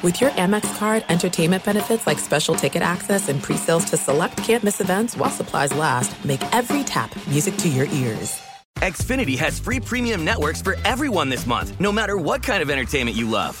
With your Amex card, entertainment benefits like special ticket access and pre-sales to select can't-miss events while supplies last make every tap music to your ears. Xfinity has free premium networks for everyone this month, no matter what kind of entertainment you love.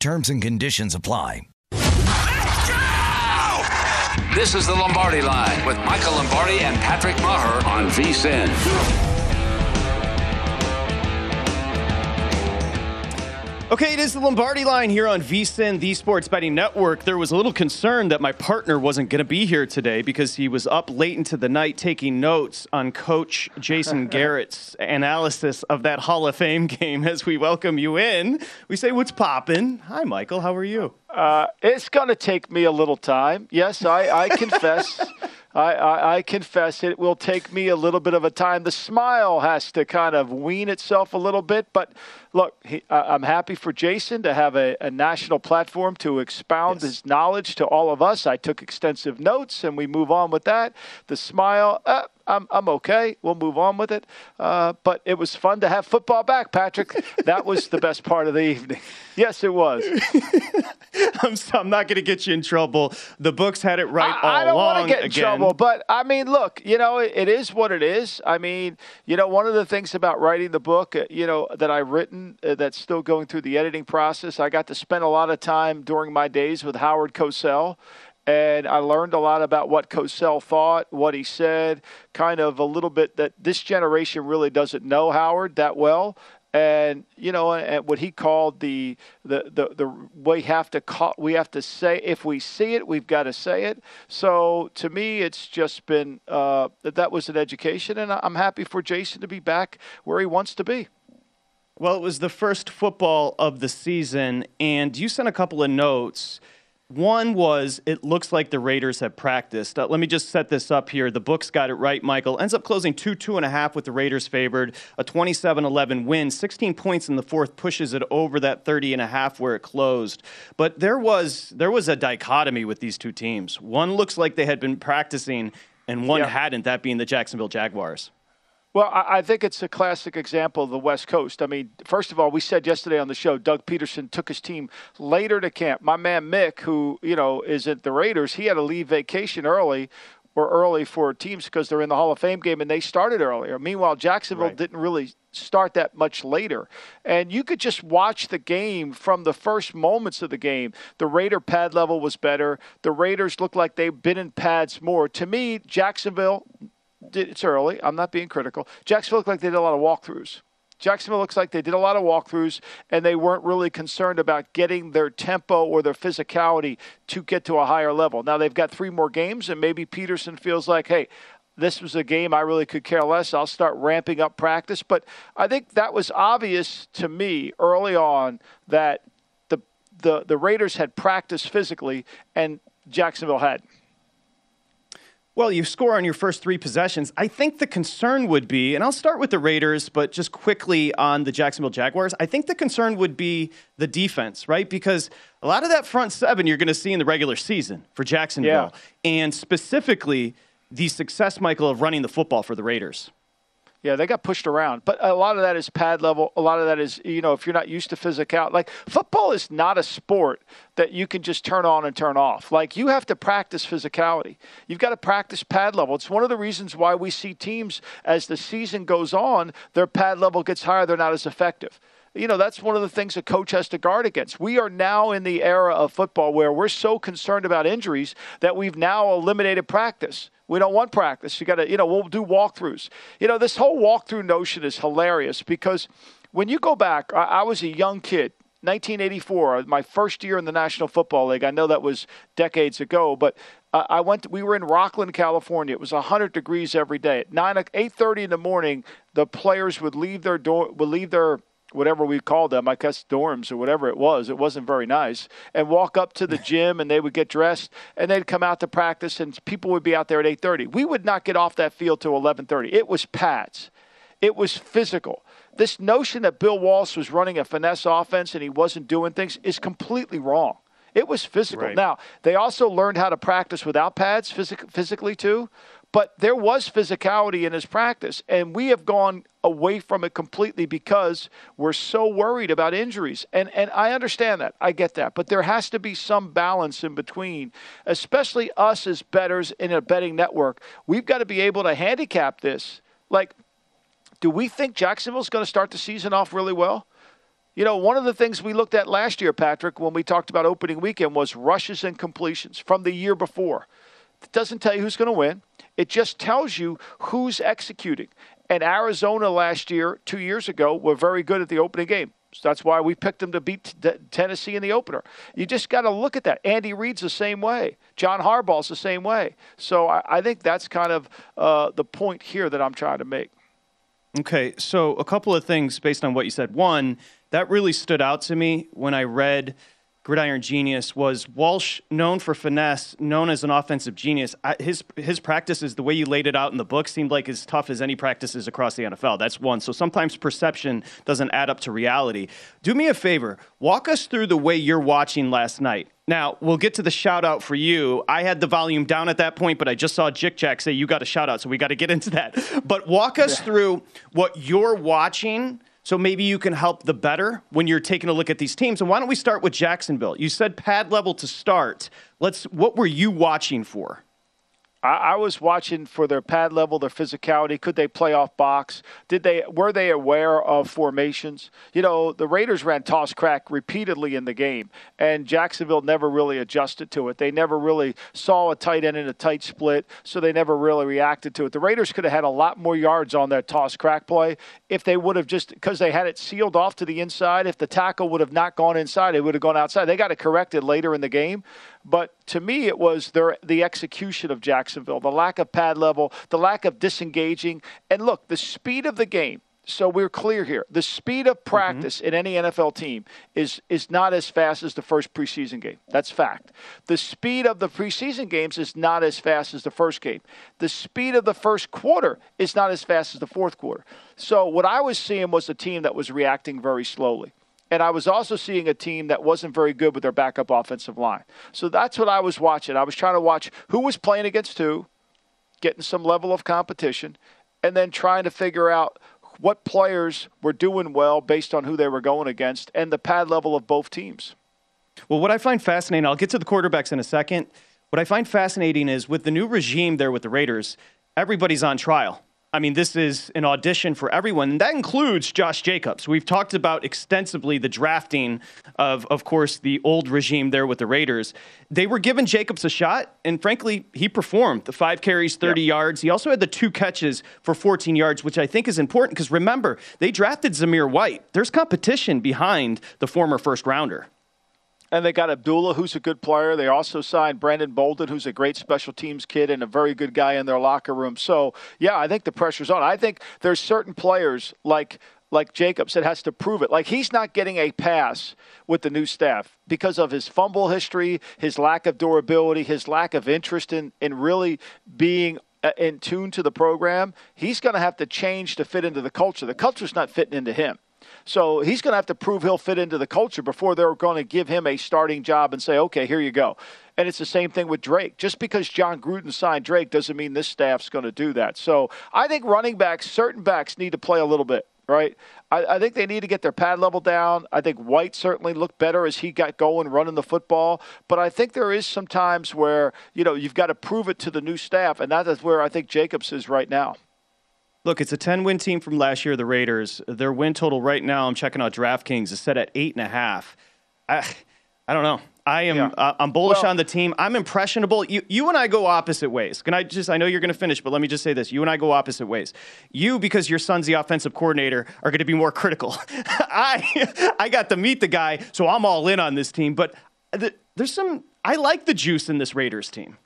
Terms and conditions apply. Let's go! This is the Lombardi Line with Michael Lombardi and Patrick Meagher on VSiN. Okay, it is the Lombardi Line here on VSiN, the Sports Betting Network. There was a little concern that my partner wasn't going to be here today because he was up late into the night taking notes on Coach Jason Garrett's analysis of that Hall of Fame game. As we welcome you in, we say, what's poppin'? Hi, Michael. How are you? It's going to take me a little time. Yes, I confess. I confess it will take me a little bit of a time. The smile has to kind of wean itself a little bit. But, look, I'm happy for Jason to have a national platform to expound his knowledge to all of us. I took extensive notes, and we move on with that. The smile, I'm okay. We'll move on with it. But it was fun to have football back, Patrick. That was the best part of the evening. Yes, it was. I'm not going to get you in trouble. The books had it right all along. I don't want to get in trouble. But, I mean, look, you know, it is what it is. I mean, you know, one of the things about writing the book, you know, that I've written that's still going through the editing process, I got to spend a lot of time during my days with Howard Cosell. And I learned a lot about what Cosell thought, what he said, kind of a little bit that this generation really doesn't know Howard that well. And, you know, and what he called the we have to say, if we see it, we've got to say it. So to me, it's just been that was an education. And I'm happy for Jason to be back where he wants to be. Well, it was the first football of the season. And you sent a couple of notes. One was, it looks like the Raiders have practiced. Let me just set this up here. The books got it right, Michael. Ends up closing 2.5 with the Raiders favored. A 27-11 win. 16 points in the fourth pushes it over that 30.5 where it closed. But there was a dichotomy with these two teams. One looks like they had been practicing, and one hadn't, that being the Jacksonville Jaguars. Well, I think it's a classic example of the West Coast. I mean, first of all, we said yesterday on the show, Doug Peterson took his team later to camp. My man Mick, who, you know, is at the Raiders, he had to leave vacation early for teams because they're in the Hall of Fame game, and they started earlier. Meanwhile, Jacksonville didn't really start that much later. And you could just watch the game from the first moments of the game. The Raider pad level was better. The Raiders looked like they've been in pads more. To me, Jacksonville – it's early. I'm not being critical. Jacksonville looked like they did a lot of walkthroughs. And they weren't really concerned about getting their tempo or their physicality to get to a higher level. Now they've got 3 more games, and maybe Peterson feels like, hey, this was a game I really could care less. I'll start ramping up practice. But I think that was obvious to me early on that the Raiders had practiced physically and Jacksonville hadn't. Well, you score on your first 3 possessions. I think the concern would be, and I'll start with the Raiders, but just quickly on the Jacksonville Jaguars, I think the concern would be the defense, right? Because a lot of that front 7 you're going to see in the regular season for Jacksonville. Yeah. And specifically the success, Michael, of running the football for the Raiders. Yeah, they got pushed around. But a lot of that is pad level. A lot of that is, you know, if you're not used to physicality. Like, football is not a sport that you can just turn on and turn off. Like, you have to practice physicality. You've got to practice pad level. It's one of the reasons why we see teams, as the season goes on, their pad level gets higher. They're not as effective. that's one of the things a coach has to guard against. We are now in the era of football where we're so concerned about injuries that we've now eliminated practice. We don't want practice. You got to, we'll do walkthroughs. This whole walkthrough notion is hilarious because when you go back, I was a young kid, 1984, my first year in the National Football League. I know that was decades ago, but we were in Rockland, California. It was 100 degrees every day. At 8:30 in the morning, the players would leave their whatever we called them, I guess dorms or whatever it was. It wasn't very nice. And walk up to the gym, and they would get dressed, and they'd come out to practice, and people would be out there at 8:30. We would not get off that field till 11:30. It was pads. It was physical. This notion that Bill Walsh was running a finesse offense and he wasn't doing things is completely wrong. It was physical. Right. Now, they also learned how to practice without pads physically too, but there was physicality in his practice, and we have gone away from it completely because we're so worried about injuries. And I understand that. I get that. But there has to be some balance in between, especially us as bettors in a betting network. We've got to be able to handicap this. Like, do we think Jacksonville's going to start the season off really well? One of the things we looked at last year, Patrick, when we talked about opening weekend was rushes and completions from the year before. It doesn't tell you who's going to win. It just tells you who's executing. And Arizona last year, 2 years ago, were very good at the opening game. So that's why we picked them to beat Tennessee in the opener. You just got to look at that. Andy Reid's the same way. John Harbaugh's the same way. So I think that's kind of the point here that I'm trying to make. Okay, so a couple of things based on what you said. One, that really stood out to me when I read Gridiron Genius was Walsh, known for finesse, known as an offensive genius. His practices, the way you laid it out in the book, seemed like as tough as any practices across the NFL. That's one. So sometimes perception doesn't add up to reality. Do me a favor. Walk us through the way you're watching last night. Now, we'll get to the shout-out for you. I had the volume down at that point, but I just saw Jick Jack say you got a shout-out, so we got to get into that. But walk us through what you're watching so maybe you can help the better when you're taking a look at these teams. And why don't we start with Jacksonville? You said pad level to start. What were you watching for? I was watching for their pad level, their physicality. Could they play off box? Were they aware of formations? The Raiders ran toss crack repeatedly in the game, and Jacksonville never really adjusted to it. They never really saw a tight end in a tight split, so they never really reacted to it. The Raiders could have had a lot more yards on that toss crack play if they would have just, because they had it sealed off to the inside. If the tackle would have not gone inside, it would have gone outside. They got it corrected later in the game. But to me, it was the execution of Jacksonville, the lack of pad level, the lack of disengaging. And look, the speed of the game, so we're clear here, the speed of practice in any NFL team is not as fast as the first preseason game. That's fact. The speed of the preseason games is not as fast as the first game. The speed of the first quarter is not as fast as the fourth quarter. So what I was seeing was a team that was reacting very slowly. And I was also seeing a team that wasn't very good with their backup offensive line. So that's what I was watching. I was trying to watch who was playing against who, getting some level of competition, and then trying to figure out what players were doing well based on who they were going against and the pad level of both teams. Well, what I find fascinating, I'll get to the quarterbacks in a second. What I find fascinating is with the new regime there with the Raiders, everybody's on trial. I mean, this is an audition for everyone, and that includes Josh Jacobs. We've talked about extensively the drafting of course, the old regime there with the Raiders. They were giving Jacobs a shot, and frankly, he performed. The 5 carries, 30 yards. He also had the 2 catches for 14 yards, which I think is important because, remember, they drafted Zamir White. There's competition behind the former first-rounder. And they got Abdullah, who's a good player. They also signed Brandon Bolden, who's a great special teams kid and a very good guy in their locker room. So, yeah, I think the pressure's on. I think there's certain players like Jacobs that has to prove it. Like, he's not getting a pass with the new staff because of his fumble history, his lack of durability, his lack of interest in really being in tune to the program. He's going to have to change to fit into the culture. The culture's not fitting into him. So he's going to have to prove he'll fit into the culture before they're going to give him a starting job and say, okay, here you go. And it's the same thing with Drake. Just because John Gruden signed Drake doesn't mean this staff's going to do that. So I think running backs, certain backs need to play a little bit, right? I think they need to get their pad level down. I think White certainly looked better as he got going running the football. But I think there is some times where, you've got to prove it to the new staff, and that is where I think Jacobs is right now. Look, it's a 10-win team from last year, the Raiders. Their win total right now, I'm checking out DraftKings, is set at 8.5. I don't know. I'm bullish on the team. I'm impressionable. You and I go opposite ways. I know you're going to finish, but let me just say this. You and I go opposite ways. You, because your son's the offensive coordinator, are going to be more critical. I got to meet the guy, so I'm all in on this team. But I like the juice in this Raiders team.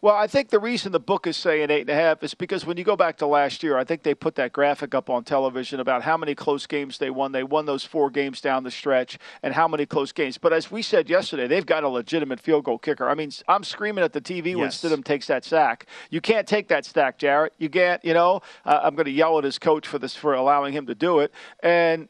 Well, I think the reason the book is saying 8.5 is because when you go back to last year, I think they put that graphic up on television about how many close games they won. They won those 4 games down the stretch and how many close games. But as we said yesterday, they've got a legitimate field goal kicker. I mean, I'm screaming at the TV when Stidham takes that sack. You can't take that sack, Jarrett. You can't, I'm going to yell at his coach for allowing him to do it. And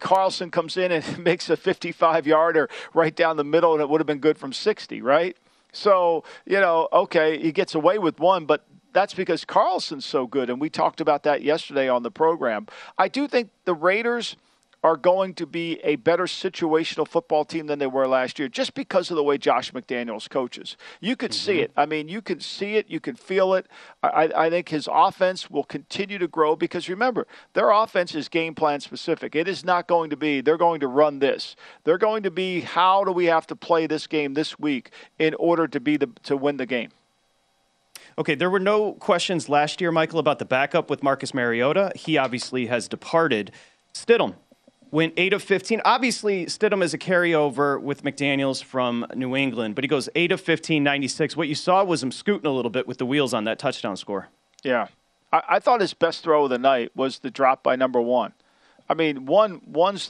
Carlson comes in and makes a 55-yarder right down the middle, and it would have been good from 60, right? So, okay, he gets away with one, but that's because Carlson's so good, and we talked about that yesterday on the program. I do think the Raiders are going to be a better situational football team than they were last year just because of the way Josh McDaniels coaches. You could see it. I mean, you can see it. You can feel it. I think his offense will continue to grow because, remember, their offense is game plan specific. It is not going to be they're going to run this. They're going to be how do we have to play this game this week in order to win the game. Okay, there were no questions last year, Michael, about the backup with Marcus Mariota. He obviously has departed. Stidham went 8 of 15. Obviously, Stidham is a carryover with McDaniels from New England, but he goes 8 of 15, 96. What you saw was him scooting a little bit with the wheels on that touchdown score. Yeah. I thought his best throw of the night was the drop by number one. I mean, one's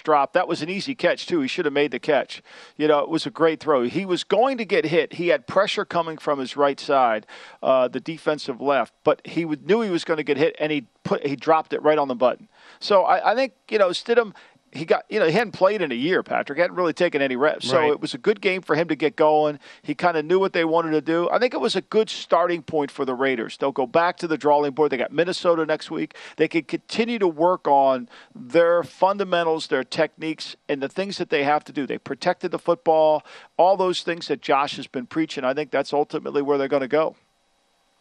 drop, that was an easy catch, too. He should have made the catch. It was a great throw. He was going to get hit. He had pressure coming from his right side, the defensive left, but he knew he was going to get hit, and he dropped it right on the button. So I think, Stidham, he hadn't played in a year, Patrick. He hadn't really taken any reps. Right. So it was a good game for him to get going. He kind of knew what they wanted to do. I think it was a good starting point for the Raiders. They'll go back to the drawing board. They got Minnesota next week. They can continue to work on their fundamentals, their techniques, and the things that they have to do. They protected the football, all those things that Josh has been preaching. I think that's ultimately where they're going to go.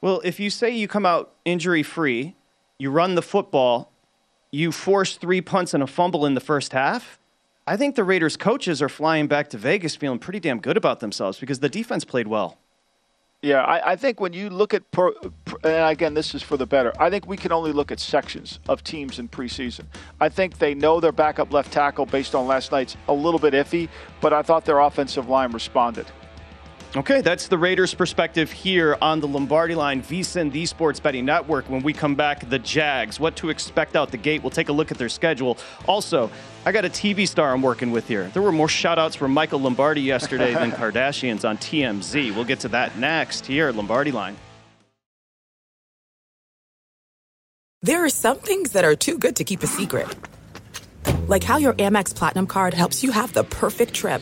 Well, if you say you come out injury-free, you run the football, you force 3 punts and a fumble in the first half, I think the Raiders coaches are flying back to Vegas feeling pretty damn good about themselves because the defense played well. Yeah, I think when you look at and again, this is for the better. I think we can only look at sections of teams in preseason. I think they know their backup left tackle based on last night's a little bit iffy, but I thought their offensive line responded. Okay, that's the Raiders' perspective here on the Lombardi Line, VSiN, the Sports Betting Network. When we come back, the Jags, what to expect out the gate. We'll take a look at their schedule. Also, I got a TV star I'm working with here. There were more shout-outs from Michael Lombardi yesterday than Kardashians on TMZ. We'll get to that next here at Lombardi Line. There are some things that are too good to keep a secret, like how your Amex Platinum card helps you have the perfect trip.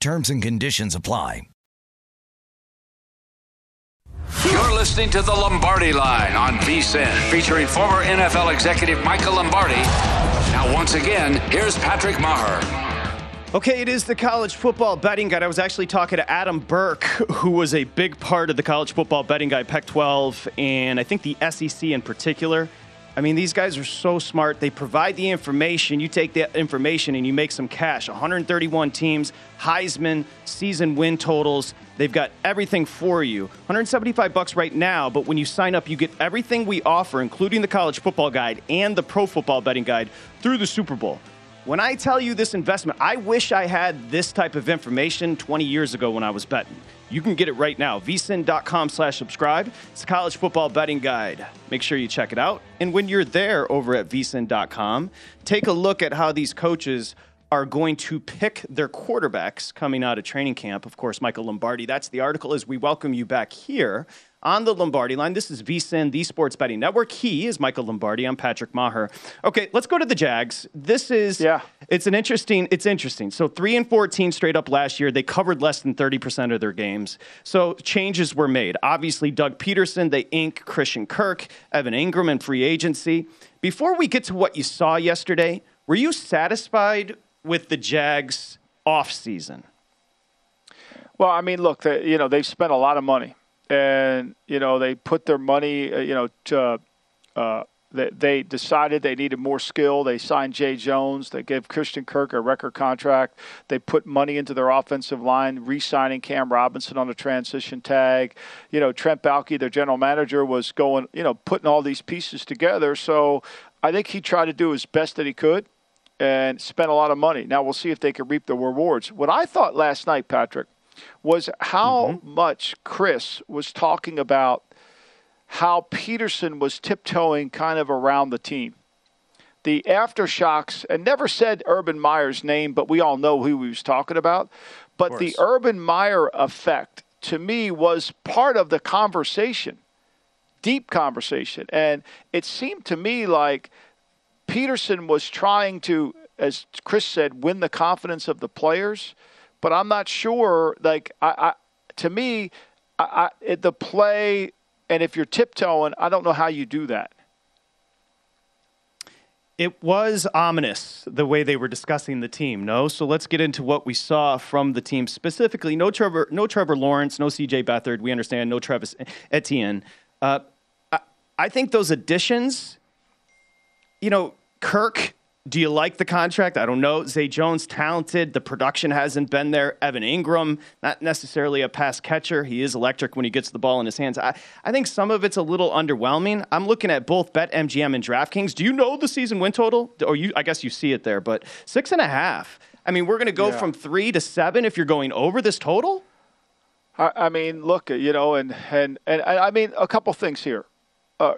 Terms and conditions apply. You're listening to The Lombardi Line on VSiN, featuring former NFL executive Michael Lombardi. Now, once again, here's Patrick Meagher. Okay, it is the College Football Betting Guide. I was actually talking to Adam Burke, who was a big part of the College Football Betting Guide, Pac-12, and I think the SEC in particular. I mean, these guys are so smart. They provide the information. You take that information and you make some cash. 131 teams, Heisman, season win totals. They've got everything for you. $175 right now, but when you sign up, you get everything we offer, including the College Football Guide and the Pro Football Betting Guide through the Super Bowl. When I tell you this investment, I wish I had this type of information 20 years ago when I was betting. You can get it right now. VSiN.com/subscribe. It's the College Football Betting Guide. Make sure you check it out. And when you're there over at VSiN.com, take a look at how these coaches are going to pick their quarterbacks coming out of training camp. Of course, Michael Lombardi, that's the article as we welcome you back here on the Lombardi Line. This is VSiN, the Sports Betting Network. He is Michael Lombardi. I'm Patrick Meagher. Okay, let's go to the Jags. It's interesting. So 3-14 straight up last year. They covered less than 30% of their games. So changes were made. Obviously, Doug Peterson, they ink Christian Kirk, Evan Ingram in free agency. Before we get to what you saw yesterday, were you satisfied with the Jags offseason? Well, I mean, look, they've spent a lot of money. And, they put their money, they decided they needed more skill. They signed Jay Jones. They gave Christian Kirk a record contract. They put money into their offensive line, re-signing Cam Robinson on a transition tag. Trent Baalke, their general manager, was going, putting all these pieces together. So I think he tried to do his best that he could and spent a lot of money. Now we'll see if they can reap the rewards. What I thought last night, Patrick, was how much Chris was talking about how Peterson was tiptoeing kind of around the team. The aftershocks, and never said Urban Meyer's name, but we all know who he was talking about. But the Urban Meyer effect, to me, was part of the conversation, deep conversation. And it seemed to me like Peterson was trying to, as Chris said, win the confidence of the players. But I'm not sure, the play, and if you're tiptoeing, I don't know how you do that. It was ominous, the way they were discussing the team, no? So let's get into what we saw from the team specifically. No Trevor Lawrence, no C.J. Beathard, we understand, no Travis Etienne. I think those additions, Kirk, do you like the contract? I don't know. Zay Jones, talented. The production hasn't been there. Evan Ingram, not necessarily a pass catcher. He is electric when he gets the ball in his hands. I think some of it's a little underwhelming. I'm looking at both BetMGM and DraftKings. Do you know the season win total? Or I guess you see it there, but 6.5. I mean, we're going to go from 3 to 7 if you're going over this total? I mean, look, and I mean, a couple things here.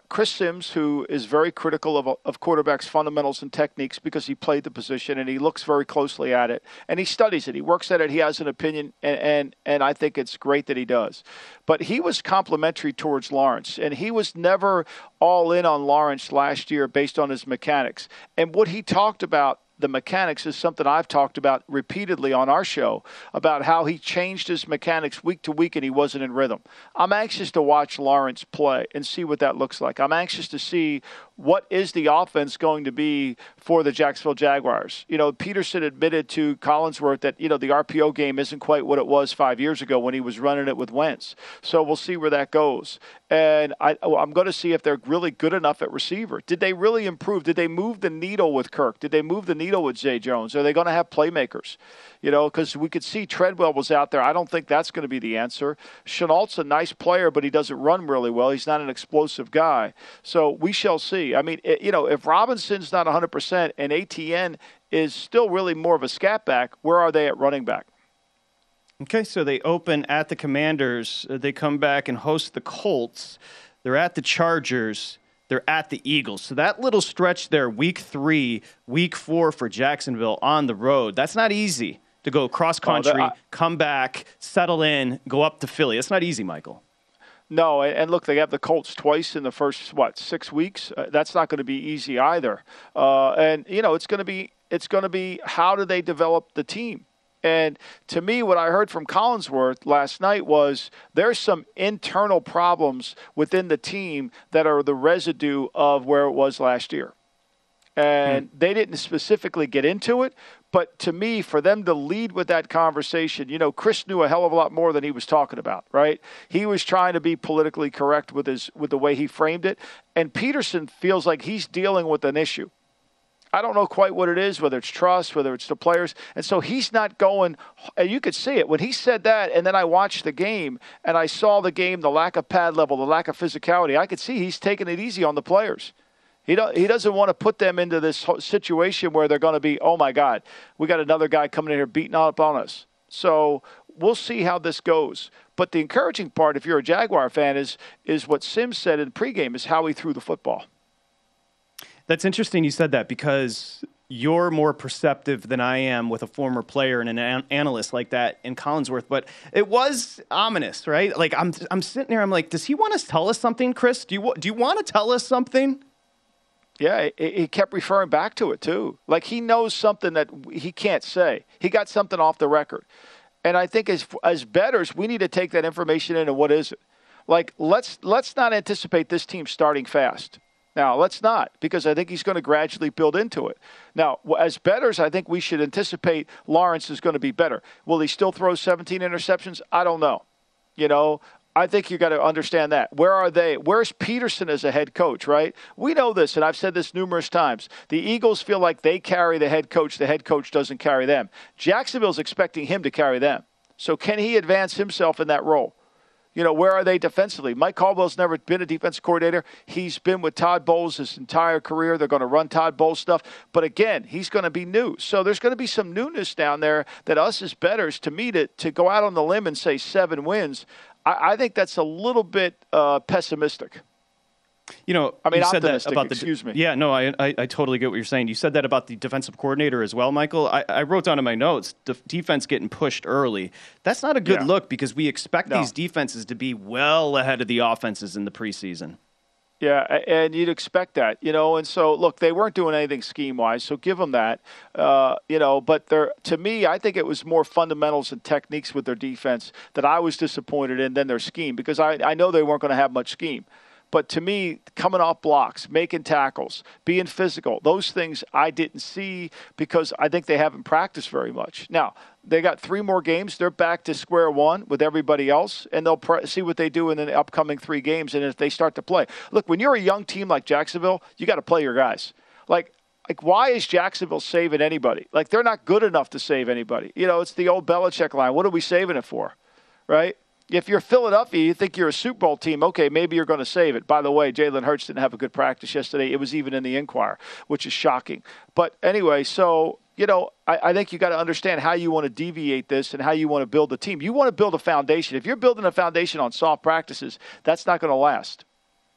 Chris Simms, who is very critical of quarterbacks' fundamentals and techniques because he played the position and he looks very closely at it and he studies it. He works at it. He has an opinion, and I think it's great that he does. But he was complimentary towards Lawrence, and he was never all in on Lawrence last year based on his mechanics. And what he talked about, the mechanics, is something I've talked about repeatedly on our show about how he changed his mechanics week to week and he wasn't in rhythm. I'm anxious to watch Lawrence play and see what that looks like. I'm anxious to see what is the offense going to be for the Jacksonville Jaguars. Peterson admitted to Collinsworth that, the RPO game isn't quite what it was 5 years ago when he was running it with Wentz. So we'll see where that goes. And I'm going to see if they're really good enough at receiver. Did they really improve? Did they move the needle with Kirk? Did they move the needle with Zay Jones? Are they going to have playmakers? Because we could see Treadwell was out there. I don't think that's going to be the answer. Chenault's a nice player, but he doesn't run really well. He's not an explosive guy. So we shall see. I mean, if Robinson's not 100% and ATN is still really more of a scat back, where are they at running back? Okay, so they open at the Commanders. They come back and host the Colts. They're at the Chargers. They're at the Eagles. So that little stretch there, week 3, week 4 for Jacksonville on the road, that's not easy to go cross-country, come back, settle in, go up to Philly. That's not easy, Michael. No, and look, they have the Colts twice in the first, 6 weeks? That's not going to be easy either. It's going to be how do they develop the team? And to me, what I heard from Collinsworth last night was there's some internal problems within the team that are the residue of where it was last year. And they didn't specifically get into it. But to me, for them to lead with that conversation, you know, Chris knew a hell of a lot more than he was talking about, right? He was trying to be politically correct with the way he framed it. And Peterson feels like he's dealing with an issue. I don't know quite what it is, whether it's trust, whether it's the players. And so he's not going, and you could see it. When he said that, and then I watched the game, and I saw the game, the lack of pad level, the lack of physicality, I could see he's taking it easy on the players. He doesn't want to put them into this situation where they're going to be, oh, my God, we got another guy coming in here beating up on us. So we'll see how this goes. But the encouraging part, if you're a Jaguar fan, is what Simms said in pregame, is how he threw the football. That's interesting you said that, because you're more perceptive than I am with a former player and an analyst like that in Collinsworth. But it was ominous, right? Like, I'm sitting there, I'm like, does he want to tell us something, Chris? Do you want to tell us something? Yeah, he kept referring back to it, too. Like, he knows something that he can't say. He got something off the record. And I think as bettors, we need to take that information in, and what is it? Like, let's not anticipate this team starting fast. Now, let's not, because I think he's going to gradually build into it. Now, as bettors, I think we should anticipate Lawrence is going to be better. Will he still throw 17 interceptions? I don't know. You know, I think you got to understand that. Where are they? Where's Peterson as a head coach, right? We know this, and I've said this numerous times. The Eagles feel like they carry the head coach. The head coach doesn't carry them. Jacksonville's expecting him to carry them. So can he advance himself in that role? You know, where are they defensively? Mike Caldwell's never been a defensive coordinator. He's been with Todd Bowles his entire career. They're going to run Todd Bowles stuff. But again, he's going to be new. So there's going to be some newness down there that us as bettors, to me, to go out on the limb and say 7 wins, I think that's a little bit pessimistic. You know, I mean, you said that about excuse me. Yeah, no, I totally get what you're saying. You said that about the defensive coordinator as well, Michael. I wrote down in my notes, defense getting pushed early. That's not a good look, because we expect these defenses to be well ahead of the offenses in the preseason. Yeah, and you'd expect that, you know. And so, look, they weren't doing anything scheme-wise, so give them that, you know. But to me, I think it was more fundamentals and techniques with their defense that I was disappointed in than their scheme, because I know they weren't going to have much scheme. But to me, coming off blocks, making tackles, being physical, those things I didn't see, because I think they haven't practiced very much. Now, they got 3 more games. They're back to square one with everybody else, and they'll see what they do in the upcoming 3 games, and if they start to play. Look, when you're a young team like Jacksonville, you got to play your guys. Like, why is Jacksonville saving anybody? Like, they're not good enough to save anybody. You know, it's the old Belichick line. What are we saving it for, right? If you're Philadelphia, you think you're a Super Bowl team, okay, maybe you're going to save it. By the way, Jalen Hurts didn't have a good practice yesterday. It was even in the Inquirer, which is shocking. But anyway, so, you know, I think you got to understand how you want to deviate this and how you want to build the team. You want to build a foundation. If you're building a foundation on soft practices, that's not going to last.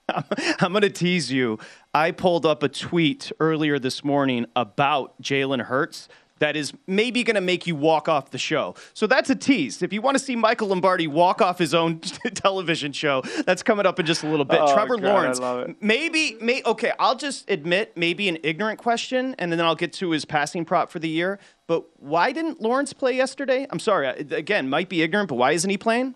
I'm going to tease you. I pulled up a tweet earlier this morning about Jalen Hurts that is maybe going to make you walk off the show. So that's a tease. If you want to see Michael Lombardi walk off his own television show, that's coming up in just a little bit. Oh, Trevor Lawrence. I love it. Okay, I'll just admit maybe an ignorant question, and then I'll get to his passing prop for the year. But why didn't Lawrence play yesterday? I'm sorry. Again, might be ignorant, but why isn't he playing?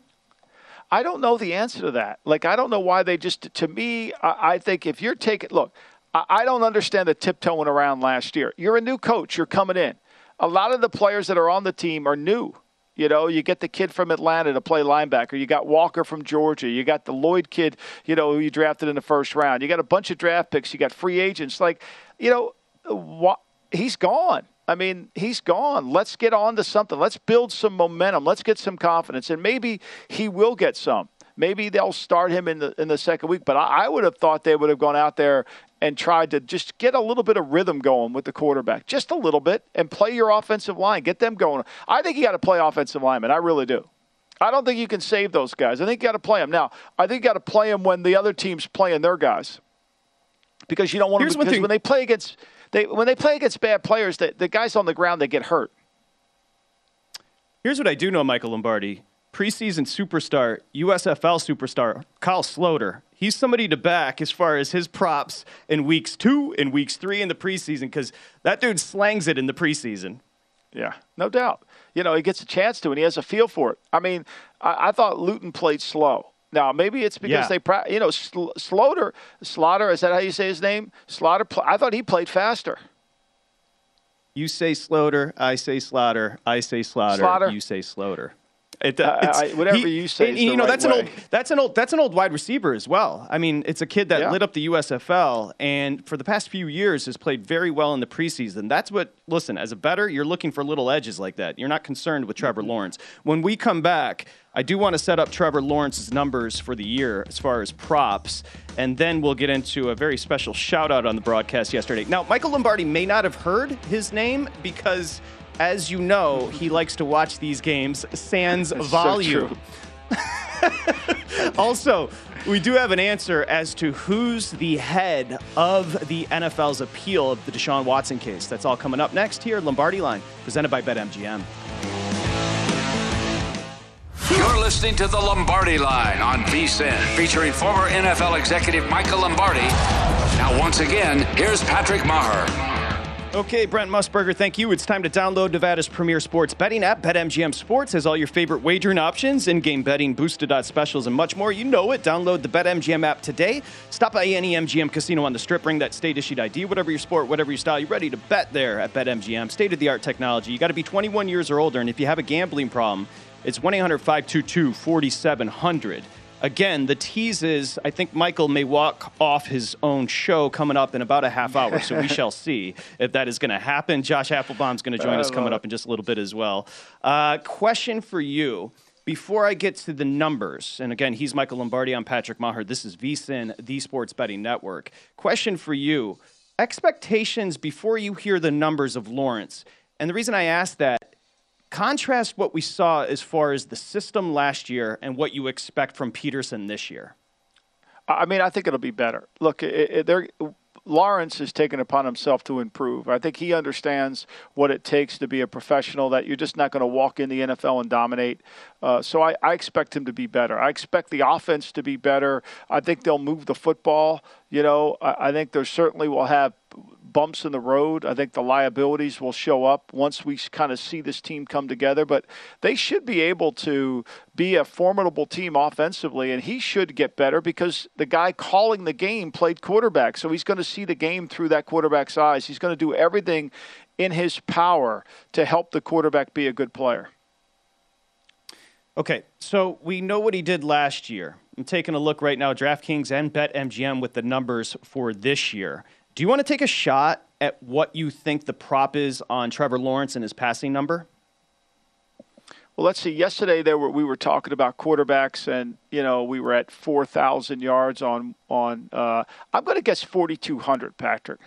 I don't know the answer to that. Like, I don't know why they just – to me, I think if you're taking – look, I don't understand the tiptoeing around last year. You're a new coach. You're coming in. A lot of the players that are on the team are new. You know, you get the kid from Atlanta to play linebacker. You got Walker from Georgia. You got the Lloyd kid, you know, who you drafted in the first round. You got a bunch of draft picks. You got free agents. Like, you know, he's gone. I mean, he's gone. Let's get on to something. Let's build some momentum. Let's get some confidence. And maybe he will get some. Maybe they'll start him in the second week. But I would have thought they would have gone out there and tried to just get a little bit of rhythm going with the quarterback, just a little bit, and play your offensive line. Get them going. I think you got to play offensive linemen. I really do. I don't think you can save those guys. I think you got to play them. Now, I think you got to play them when the other team's playing their guys, because you don't want to. Because when they play against bad players, the guys on the ground, they get hurt. Here's what I do know, Michael Lombardi. Preseason superstar, USFL superstar, Kyle Slaughter. He's somebody to back as far as his props in weeks 2 and weeks 3 in the preseason, because that dude slangs it in the preseason. Yeah, no doubt. You know, he gets a chance to, and he has a feel for it. I mean, I thought Luton played slow. now. Maybe it's because they, you know, Slaughter, is that how you say his name? Slaughter, I thought he played faster. You say Slaughter, I say Slaughter, you say Slaughter. Whatever you say. That's an old wide receiver as well. I mean, it's a kid that lit up the USFL and for the past few years has played very well in the preseason. That's what, listen, as a bettor, you're looking for little edges like that. You're not concerned with Trevor Lawrence. When we come back, I do want to set up Trevor Lawrence's numbers for the year as far as props, and then we'll get into a very special shout-out on the broadcast yesterday. Now, Michael Lombardi may not have heard his name because, as you know, he likes to watch these games sans volume. Also, we do have an answer as to who's the head of the NFL's appeal of the Deshaun Watson case. That's all coming up next here at Lombardi Line, presented by BetMGM. You're listening to the Lombardi Line on VSiN, featuring former NFL executive Michael Lombardi. Now, once again, here's Patrick Meagher. Okay, Brent Musburger, thank you. It's time to download Nevada's premier sports betting app. BetMGM Sports has all your favorite wagering options, in-game betting, boosted odds specials, and much more. You know it. Download the BetMGM app today. Stop by any MGM casino on the Strip. Bring that state-issued ID, whatever your sport, whatever your style. You're ready to bet there at BetMGM. State-of-the-art technology. You got to be 21 years or older, and if you have a gambling problem, it's 1-800-522-4700. Again, the tease is I think Michael may walk off his own show coming up in about a half hour, so we shall see if that is going to happen. Josh Applebaum's going to join us coming up in just a little bit as well. Question for you. Before I get to the numbers, and again, he's Michael Lombardi, I'm Patrick Meagher. This is VSiN, the Sports Betting Network. Question for you. Expectations before you hear the numbers of Lawrence, and the reason I ask that, contrast what we saw as far as the system last year and what you expect from Peterson this year. I mean, I think it'll be better. Look, Lawrence has taken upon himself to improve. I think he understands what it takes to be a professional, that you're just not going to walk in the NFL and dominate. So I expect him to be better. I expect the offense to be better. I think they'll move the football. You know, I think they certainly will have bumps in the road. I think the liabilities will show up once we kind of see this team come together, but they should be able to be a formidable team offensively, and he should get better because the guy calling the game played quarterback, so he's going to see the game through that quarterback's eyes. He's going to do everything in his power to help the quarterback be a good player. Okay, so we know what he did last year. I'm taking a look right now, DraftKings and BetMGM with the numbers for this year. Do you want to take a shot at what you think the prop is on Trevor Lawrence and his passing number? Well, let's see. Yesterday we were talking about quarterbacks, and you know we were at 4,000 yards on. I'm going to guess 4,200, Patrick.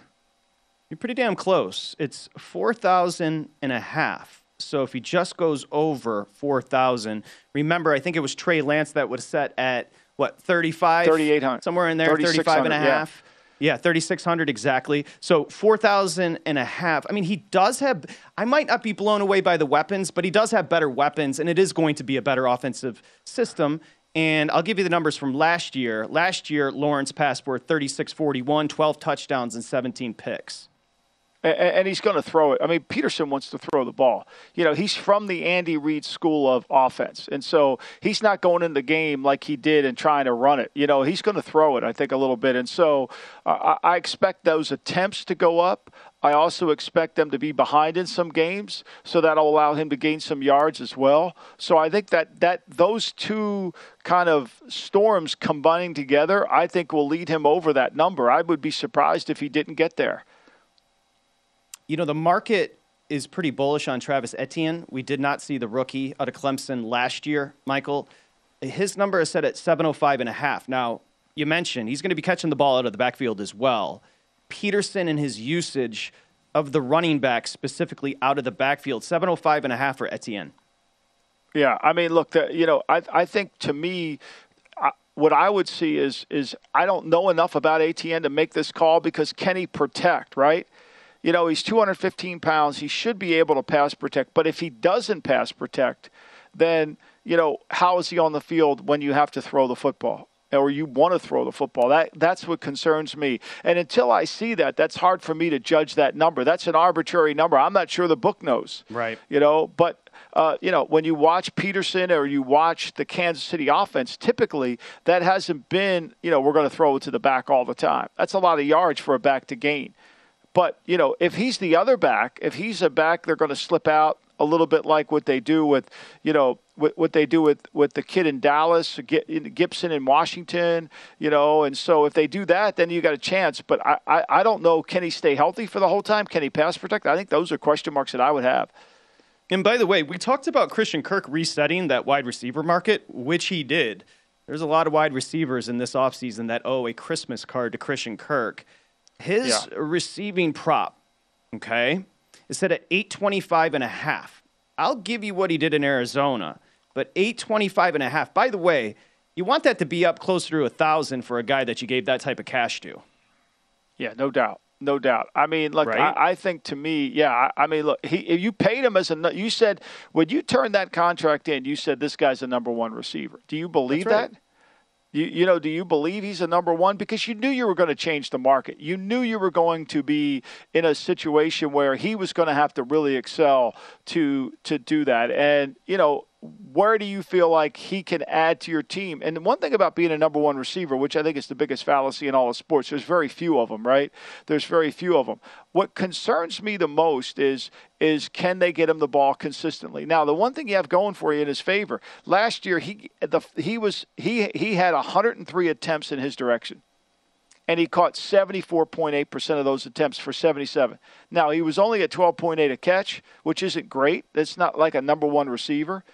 You're pretty damn close. It's 4,500. So if he just goes over 4,000, remember I think it was Trey Lance that was set at what 3,800, somewhere in there, 3,500. Yeah, 3,600 exactly. So 4,500. I mean, he does have – I might not be blown away by the weapons, but he does have better weapons, and it is going to be a better offensive system. And I'll give you the numbers from last year. Last year, Lawrence passed for 3,641, 12 touchdowns, and 17 picks. And he's going to throw it. I mean, Peterson wants to throw the ball. You know, he's from the Andy Reid school of offense. And so he's not going in the game like he did and trying to run it. You know, he's going to throw it, I think, a little bit. And so I expect those attempts to go up. I also expect them to be behind in some games, so that'll allow him to gain some yards as well. So I think that those two kind of storms combining together, I think will lead him over that number. I would be surprised if he didn't get there. You know, the market is pretty bullish on Travis Etienne. We did not see the rookie out of Clemson last year, Michael. His number is set at 705.5. Now, you mentioned he's going to be catching the ball out of the backfield as well. Peterson and his usage of the running back specifically out of the backfield, 705.5 for Etienne. Yeah, I mean, look, you know, I think to me – what I would see is I don't know enough about Etienne to make this call because can he protect, right? You know, he's 215 pounds. He should be able to pass protect. But if he doesn't pass protect, then, you know, how is he on the field when you have to throw the football or you want to throw the football? That's what concerns me. And until I see that, that's hard for me to judge that number. That's an arbitrary number. I'm not sure the book knows. Right. You know, but when you watch Peterson or you watch the Kansas City offense, typically that hasn't been, we're going to throw it to the back all the time. That's a lot of yards for a back to gain. But, if he's the other back, if he's a back, they're going to slip out a little bit like what they do with, what they do with the kid in Dallas, Gibson in Washington, And so if they do that, then you got a chance. But I don't know. Can he stay healthy for the whole time? Can he pass protect? I think those are question marks that I would have. And by the way, we talked about Christian Kirk resetting that wide receiver market, which he did. There's a lot of wide receivers in this offseason that owe a Christmas card to Christian Kirk. His receiving prop, okay, is set at 825.5. I'll give you what he did in Arizona, but 825.5. By the way, you want that to be up closer to 1,000 for a guy that you gave that type of cash to. Yeah, no doubt. No doubt. I mean, look, right? I think to me, look, you paid him as a – you said when you turned that contract in, you said this guy's a number one receiver. Do you believe that? Do you believe he's a number one? Because you knew you were going to change the market. You knew you were going to be in a situation where he was going to have to really excel to do that. And, where do you feel like he can add to your team? And one thing about being a number one receiver, which I think is the biggest fallacy in all of sports, there's very few of them, right? There's very few of them. What concerns me the most is can they get him the ball consistently? Now, the one thing you have going for you in his favor, last year he had 103 attempts in his direction. And he caught 74.8% of those attempts for 77. Now, he was only at 12.8 a catch, which isn't great. It's not like a number one receiver.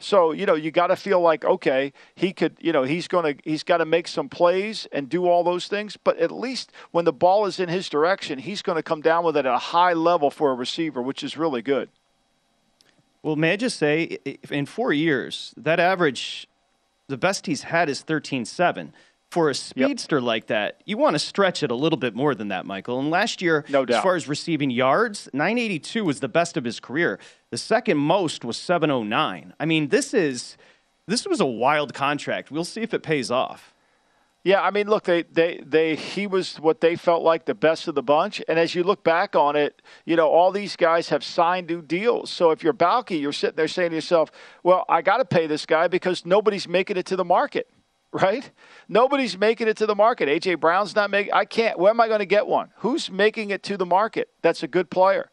So, you got to feel like, okay, he could, he's got to make some plays and do all those things. But at least when the ball is in his direction, he's going to come down with it at a high level for a receiver, which is really good. Well, may I just say, in 4 years, that average, the best he's had is 13.7. For a speedster like that, you want to stretch it a little bit more than that, Michael. And last year, as far as receiving yards, 982 was the best of his career. The second most was 709. I mean, this was a wild contract. We'll see if it pays off. Yeah, I mean, look, he was what they felt like the best of the bunch. And as you look back on it, all these guys have signed new deals. So if you're Baalke, you're sitting there saying to yourself, well, I got to pay this guy because nobody's making it to the market. Right? Nobody's making it to the market. A.J. Brown's not making – I can't – where am I going to get one? Who's making it to the market that's a good player?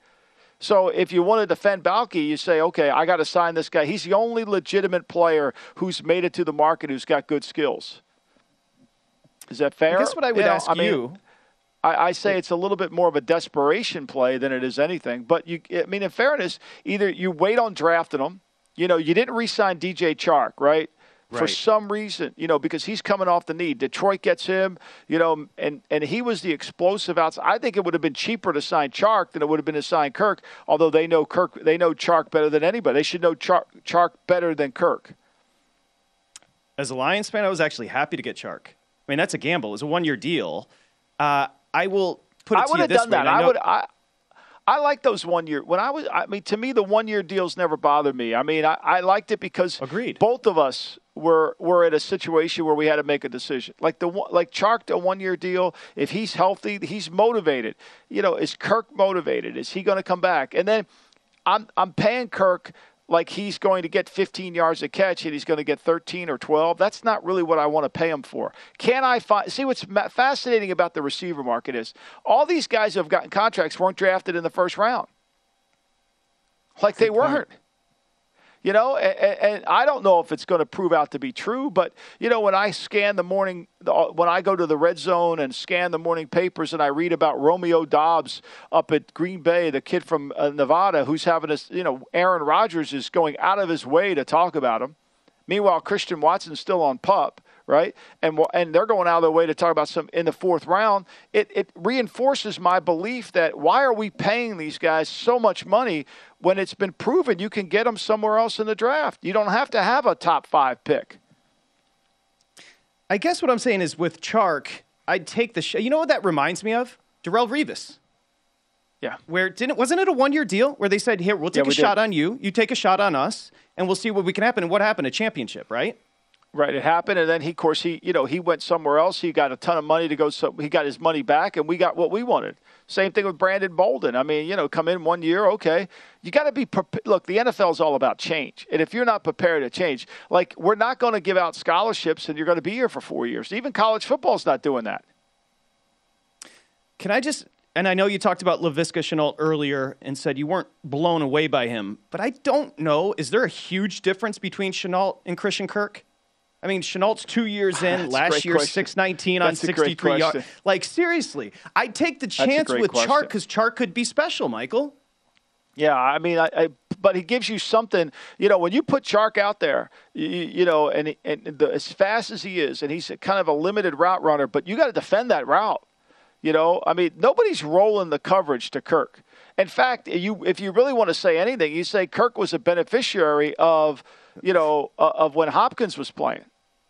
So if you want to defend Baalke, you say, okay, I got to sign this guy. He's the only legitimate player who's made it to the market who's got good skills. Is that fair? I guess what I would ask you – I say it's a little bit more of a desperation play than it is anything. But, in fairness, either you wait on drafting them. You didn't re-sign DJ Chark, right? For some reason, because he's coming off the knee. Detroit gets him, and he was the explosive outside. I think it would have been cheaper to sign Chark than it would have been to sign Kirk, although they know Chark better than anybody. They should know Chark better than Kirk. As a Lions fan, I was actually happy to get Chark. I mean, that's a gamble. It's a one-year deal. I will put it to you this way. I would have done that. I like those 1 year. To me, the 1 year deals never bothered me. I mean, I liked it because both of us were in a situation where we had to make a decision. Like Chark, a 1 year deal. If he's healthy, he's motivated. Is Kirk motivated? Is he going to come back? And then I'm paying Kirk like he's going to get 15 yards a catch and he's going to get 13 or 12. That's not really what I want to pay him for. See, what's fascinating about the receiver market is all these guys who have gotten contracts weren't drafted in the first round. Like they weren't. And I don't know if it's going to prove out to be true, but, when I scan when I go to the red zone and scan the morning papers and I read about Romeo Doubs up at Green Bay, the kid from Nevada who's having Aaron Rodgers is going out of his way to talk about him. Meanwhile, Christian Watson's still on PUP, right? And they're going out of their way to talk about some in the fourth round. It reinforces my belief that why are we paying these guys so much money when it's been proven you can get them somewhere else in the draft? You don't have to have a top five pick. I guess what I'm saying is with Chark, I'd take the – you know what that reminds me of? Darrelle Revis. Yeah. Wasn't it a 1 year deal where they said, here, we'll take a shot on you, you take a shot on us, and we'll see what we can happen. And what happened? A championship, right? Right, it happened, and then he went somewhere else. He got a ton of money to go, so he got his money back, and we got what we wanted. Same thing with Brandon Bolden. I mean, come in 1 year, okay. You got to be prepared. Look, the NFL is all about change, and if you're not prepared to change, like we're not going to give out scholarships, and you're going to be here for 4 years. Even college football is not doing that. Can I just? And I know you talked about Laviska Shenault earlier and said you weren't blown away by him, but I don't know. Is there a huge difference between Shenault and Christian Kirk? I mean, Chenault's 2 years in. Last year, 619 on 63 yards. Like, seriously, I'd take the chance with Chark because Chark could be special, Michael. Yeah, I mean, but he gives you something. When you put Chark out there, and as fast as he is, and he's kind of a limited route runner, but you got to defend that route. Nobody's rolling the coverage to Kirk. In fact, if you really want to say anything, you say Kirk was a beneficiary of when Hopkins was playing.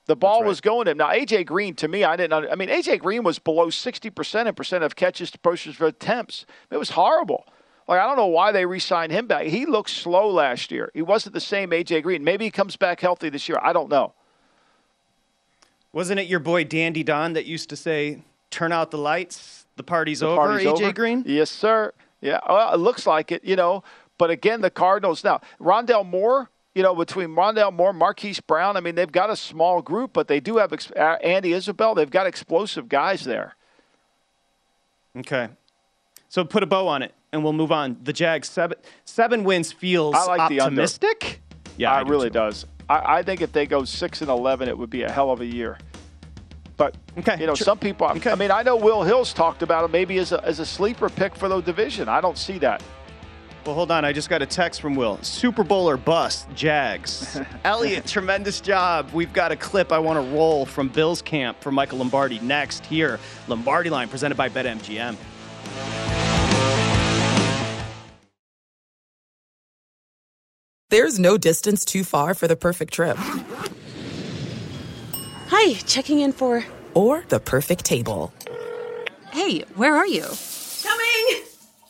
The ball was going to him. Now, A.J. Green, to me, A.J. Green was below 60% in percent of catches to pushes for attempts. It was horrible. Like, I don't know why they re-signed him back. He looked slow last year. He wasn't the same A.J. Green. Maybe he comes back healthy this year. I don't know. Wasn't it your boy Dandy Don that used to say, turn out the lights, the party's over, A.J. Green? Yes, sir. Yeah, well, it looks like it, But, again, the Cardinals. Now, Rondale Moore. Between Rondale Moore, Marquise Brown, they've got a small group, but they do have Andy Isabel. They've got explosive guys there. Okay. So put a bow on it, and we'll move on. The Jags, seven wins feels optimistic? Yeah, it really does. I think if they go 6-11, it would be a hell of a year. But, some people, I know Will Hill's talked about it maybe as a sleeper pick for the division. I don't see that. Well, hold on. I just got a text from Will. Super Bowl or bust, Jags. Elliot, tremendous job. We've got a clip I want to roll from Bill's camp for Michael Lombardi next here. Lombardi Line presented by BetMGM. There's no distance too far for the perfect trip. Hi, checking in for... Or the perfect table. Hey, where are you? Coming!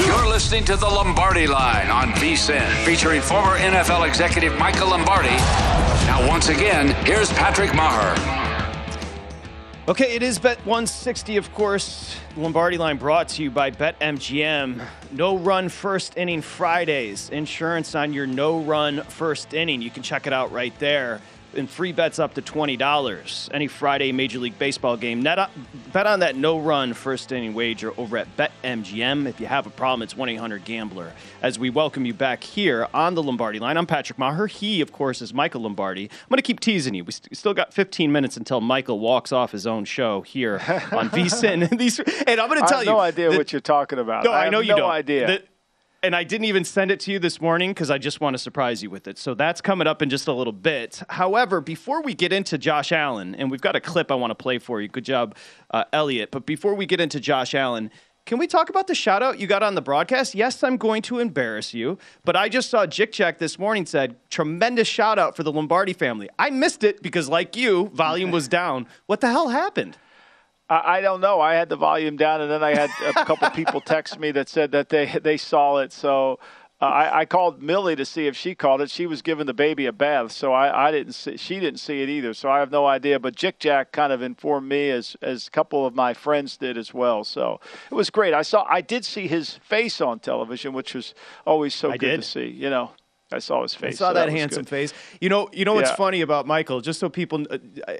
You're listening to The Lombardi Line on VSiN, featuring former NFL executive Michael Lombardi. Now, once again, here's Patrick Meagher. Okay, it is Bet 160, of course. Lombardi Line brought to you by BetMGM. No Run First Inning Fridays. Insurance on your No Run First Inning. You can check it out right there. And free bets up to $20. Any Friday Major League Baseball game. Bet on that no-run first-inning wager over at BetMGM. If you have a problem, it's 1-800-GAMBLER. As we welcome you back here on the Lombardi Line, I'm Patrick Meagher. He, of course, is Michael Lombardi. I'm going to keep teasing you. We still got 15 minutes until Michael walks off his own show here on VSiN. And I'm going to tell you. I have no idea what you're talking about. No, I know you don't. No idea. And I didn't even send it to you this morning because I just want to surprise you with it. So that's coming up in just a little bit. However, before we get into Josh Allen, and we've got a clip I want to play for you. Good job, Elliot. But before we get into Josh Allen, can we talk about the shout-out you got on the broadcast? Yes, I'm going to embarrass you, but I just saw Jick Jack this morning said, tremendous shout-out for the Lombardi family. I missed it because, like you, volume was down. What the hell happened? I don't know. I had the volume down, and then I had a couple people text me that said that they saw it. So I called Millie to see if she called it. She was giving the baby a bath, so I didn't see. She didn't see it either, so I have no idea. But Jick Jack kind of informed me, as a couple of my friends did as well. So it was great. I did see his face on television, which was always so good to see. You know. I saw his face. I saw that handsome face. You know what's funny about Michael, just so people,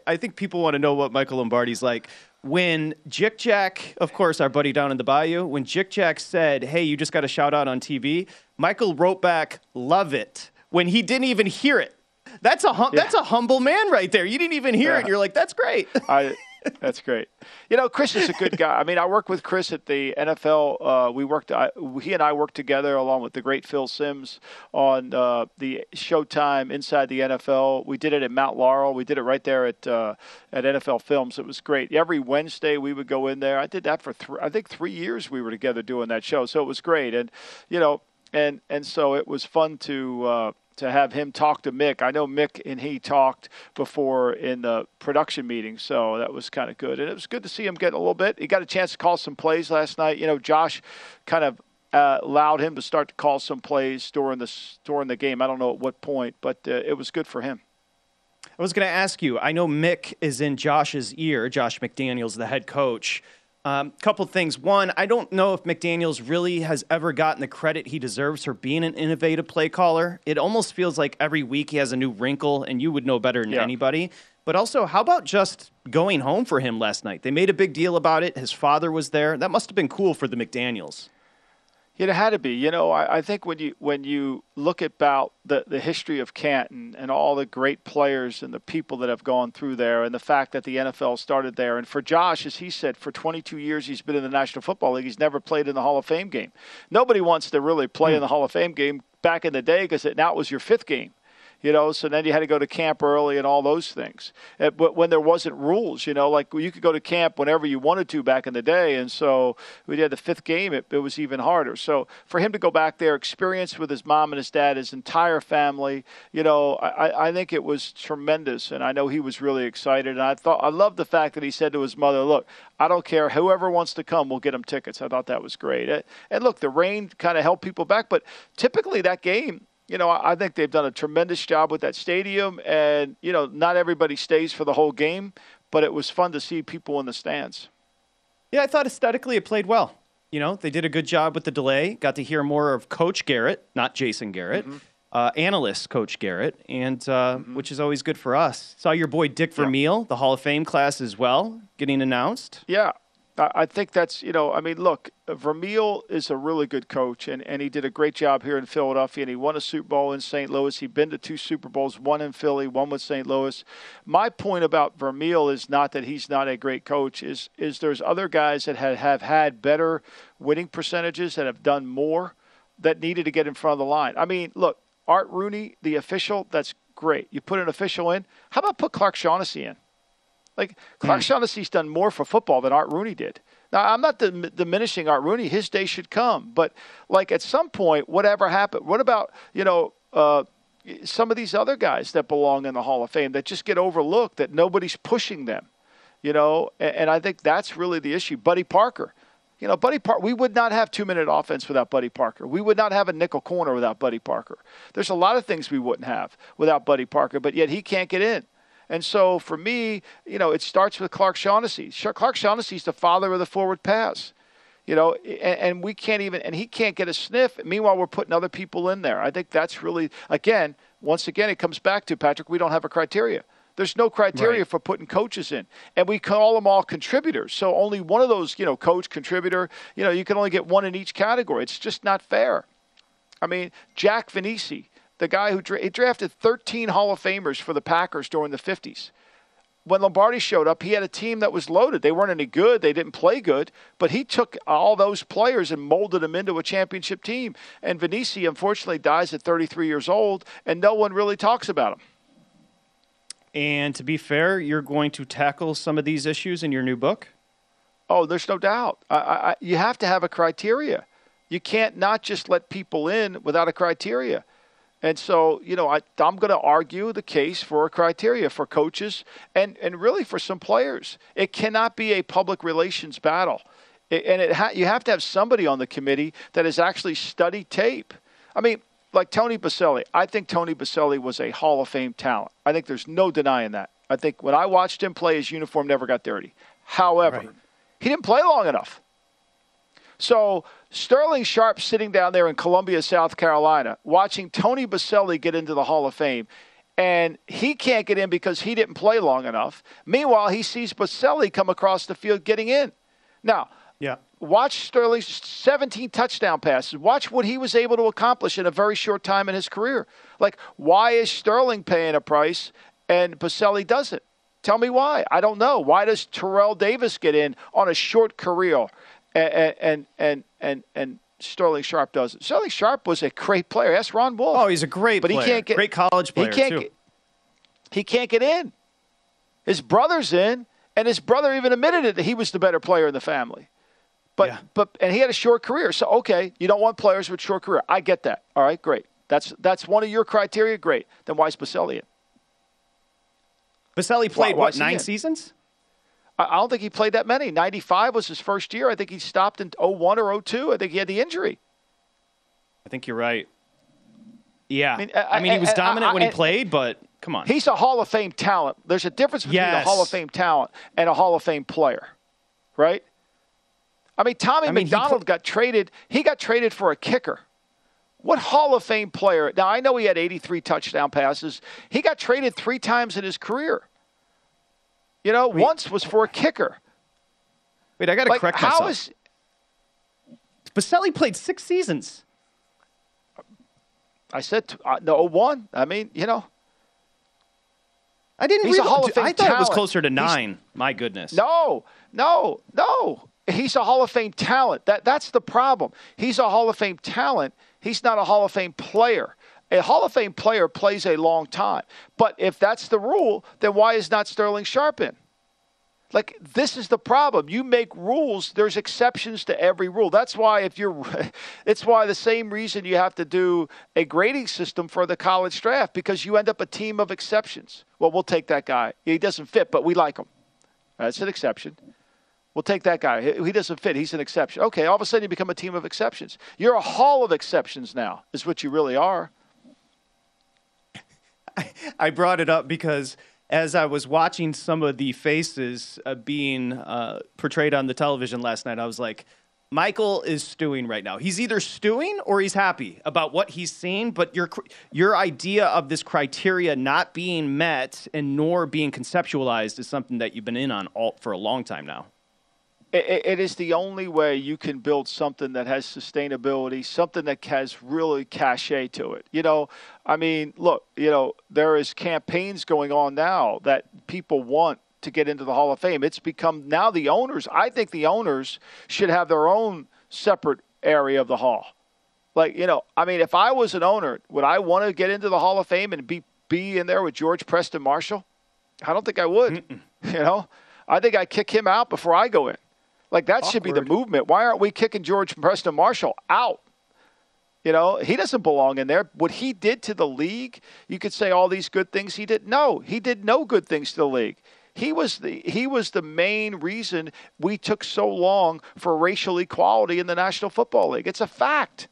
I think people want to know what Michael Lombardi's like. When Jick Jack, of course, our buddy down in the bayou, when Jick Jack said, hey, you just got a shout out on TV, Michael wrote back, love it, when he didn't even hear it. That's that's a humble man right there. You didn't even hear it. You're like, that's great. That's great. You know, Chris is a good guy. I mean, I worked with Chris at the NFL. He and I worked together along with the great Phil Simms on the Showtime Inside the NFL. We did it at Mount Laurel. We did it right there at NFL Films. It was great. Every Wednesday we would go in there. I did that for, I think, 3 years we were together doing that show. So it was great. And, you know, and so it was fun to have him talk to Mick. I know Mick and he talked before in the production meeting, so that was kind of good. And it was good to see him get a little bit. He got a chance to call some plays last night. You know, Josh kind of allowed him to start to call some plays during the game. I don't know at what point, but it was good for him. I was going to ask you, I know Mick is in Josh's ear, Josh McDaniels, the head coach. Couple things. One, I don't know if McDaniels really has ever gotten the credit he deserves for being an innovative play caller. It almost feels like every week he has a new wrinkle, and you would know better than anybody. But also, how about just going home for him last night? They made a big deal about it. His father was there. That must have been cool for the McDaniels. It had to be. You know, I think when you look about the history of Canton and all the great players and the people that have gone through there and the fact that the NFL started there. And for Josh, as he said, for 22 years he's been in the National Football League. He's never played in the Hall of Fame game. Nobody wants to really play in the Hall of Fame game back in the day because now it was your fifth game. You know, so then you had to go to camp early and all those things. But when there wasn't rules, you know, like you could go to camp whenever you wanted to back in the day. And so we had the fifth game. It was even harder. So for him to go back there, experience with his mom and his dad, his entire family, you know, I think it was tremendous. And I know he was really excited. And I loved the fact that he said to his mother, look, I don't care. Whoever wants to come, we'll get them tickets. I thought that was great. And look, the rain kind of held people back. But typically that game, you know, I think they've done a tremendous job with that stadium, and, you know, not everybody stays for the whole game, but it was fun to see people in the stands. Yeah, I thought aesthetically it played well. You know, they did a good job with the delay. Got to hear more of Coach Garrett, not Jason Garrett, analyst Coach Garrett, and which is always good for us. Saw your boy Dick Vermeil, the Hall of Fame class as well, getting announced. Yeah. I think that's, you know, I mean, look, Vermeil is a really good coach, and he did a great job here in Philadelphia, and he won a Super Bowl in St. Louis. He'd been to 2 Super Bowls, one in Philly, one with St. Louis. My point about Vermeil is not that he's not a great coach, is there's other guys that have had better winning percentages, that have done more, that needed to get in front of the line. I mean, look, Art Rooney, the official, that's great. You put an official in. How about put Clark Shaughnessy in? Like, Clark Shaughnessy's done more for football than Art Rooney did. Now, I'm not diminishing Art Rooney. His day should come. But, like, at some point, whatever happened, what about, you know, some of these other guys that belong in the Hall of Fame that just get overlooked, that nobody's pushing them, you know? And I think that's really the issue. Buddy Parker. You know, we would not have 2-minute offense without Buddy Parker. We would not have a nickel corner without Buddy Parker. There's a lot of things we wouldn't have without Buddy Parker, but yet he can't get in. And so, for me, you know, it starts with Clark Shaughnessy. Clark Shaughnessy's the father of the forward pass, you know, and we can't even – and he can't get a sniff. Meanwhile, we're putting other people in there. I think that's really – once again, it comes back to, Patrick, we don't have a criteria. There's no criteria for putting coaches in. And we call them all contributors. So, only one of those, you know, coach, contributor, you know, you can only get one in each category. It's just not fair. I mean, Jack Venisi. The guy who drafted 13 Hall of Famers for the Packers during the 50s. When Lombardi showed up, he had a team that was loaded. They weren't any good. They didn't play good. But he took all those players and molded them into a championship team. And Venisi, unfortunately, dies at 33 years old, and no one really talks about him. And to be fair, you're going to tackle some of these issues in your new book? Oh, there's no doubt. You have to have a criteria. You can't not just let people in without a criteria. And so, you know, I'm going to argue the case for a criteria for coaches and really for some players. It cannot be a public relations battle. You have to have somebody on the committee that has actually studied tape. I mean, like Tony Boselli. I think Tony Boselli was a Hall of Fame talent. I think there's no denying that. I think when I watched him play, his uniform never got dirty. However, he didn't play long enough. So Sterling Sharpe sitting down there in Columbia, South Carolina, watching Tony Boselli get into the Hall of Fame, and he can't get in because he didn't play long enough. Meanwhile, he sees Boselli come across the field getting in. Now, watch Sterling's 17 touchdown passes. Watch what he was able to accomplish in a very short time in his career. Like, why is Sterling paying a price and Boselli doesn't? Tell me why. I don't know. Why does Terrell Davis get in on a short career and Sterling Sharpe doesn't? Sterling Sharpe was a great player. That's Ron Wolf. Oh, he's a great player. But he can't get great college player, he can't get in. His brother's in, and his brother even admitted it that he was the better player in the family. But he had a short career. So, okay, you don't want players with short career. I get that. All right, great. That's one of your criteria. Great. Then why is Boselli in? Boselli played, what, 9 seasons? I don't think he played that many. 95 was his first year. I think he stopped in 01 or 02. I think he had the injury. I think you're right. Yeah. I mean he was dominant when he played, but come on. He's a Hall of Fame talent. There's a difference between a Hall of Fame talent and a Hall of Fame player, right? I mean, McDonald got traded. He got traded for a kicker. What Hall of Fame player? Now, I know he had 83 touchdown passes. He got traded 3 times in his career. You know, once was for a kicker. Wait, I got to correct myself. Boselli played 6 seasons. I said, no, 01. I mean, you know. I didn't realize. I thought it was closer to 9. My goodness. No. He's a Hall of Fame talent. That's the problem. He's a Hall of Fame talent. He's not a Hall of Fame player. A Hall of Fame player plays a long time. But if that's the rule, then why is not Sterling Sharpe in? Like, this is the problem. You make rules. There's exceptions to every rule. That's why it's why the same reason you have to do a grading system for the college draft, because you end up a team of exceptions. Well, we'll take that guy. He doesn't fit, but we like him. That's an exception. We'll take that guy. He doesn't fit. He's an exception. Okay, all of a sudden you become a team of exceptions. You're a hall of exceptions now, is what you really are. I brought it up because as I was watching some of the faces being portrayed on the television last night, I was like, Michael is stewing right now. He's either stewing or he's happy about what he's seen, but your idea of this criteria not being met and nor being conceptualized is something that you've been in on for a long time now. It is the only way you can build something that has sustainability, something that has really cachet to it. You know, I mean, look, you know, there is campaigns going on now that people want to get into the Hall of Fame. It's become now the owners. I think the owners should have their own separate area of the hall. Like, you know, I mean, if I was an owner, would I want to get into the Hall of Fame and be in there with George Preston Marshall? I don't think I would. Mm-mm. You know, I think I'd kick him out before I go in. Like, that should be the movement. Why aren't we kicking George Preston Marshall out? You know, he doesn't belong in there. What he did to the league, you could say all these good things he did. No, he did no good things to the league. He was the main reason we took so long for racial equality in the National Football League. It's a fact.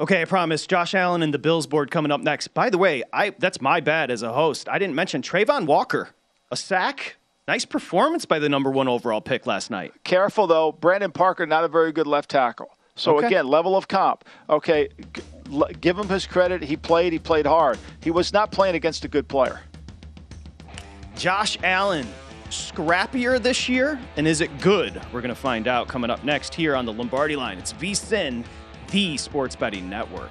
Okay, I promise. Josh Allen and the Bills board coming up next. By the way, that's my bad as a host. I didn't mention Trayvon Walker. A sack. Nice performance by the number 1 overall pick last night. Careful, though. Brandon Parker, not a very good left tackle. So, again, level of comp. Okay, give him his credit. He played hard. He was not playing against a good player. Josh Allen, scrappier this year, and is it good? We're going to find out coming up next here on the Lombardi Line. It's VSiN, the sports betting network.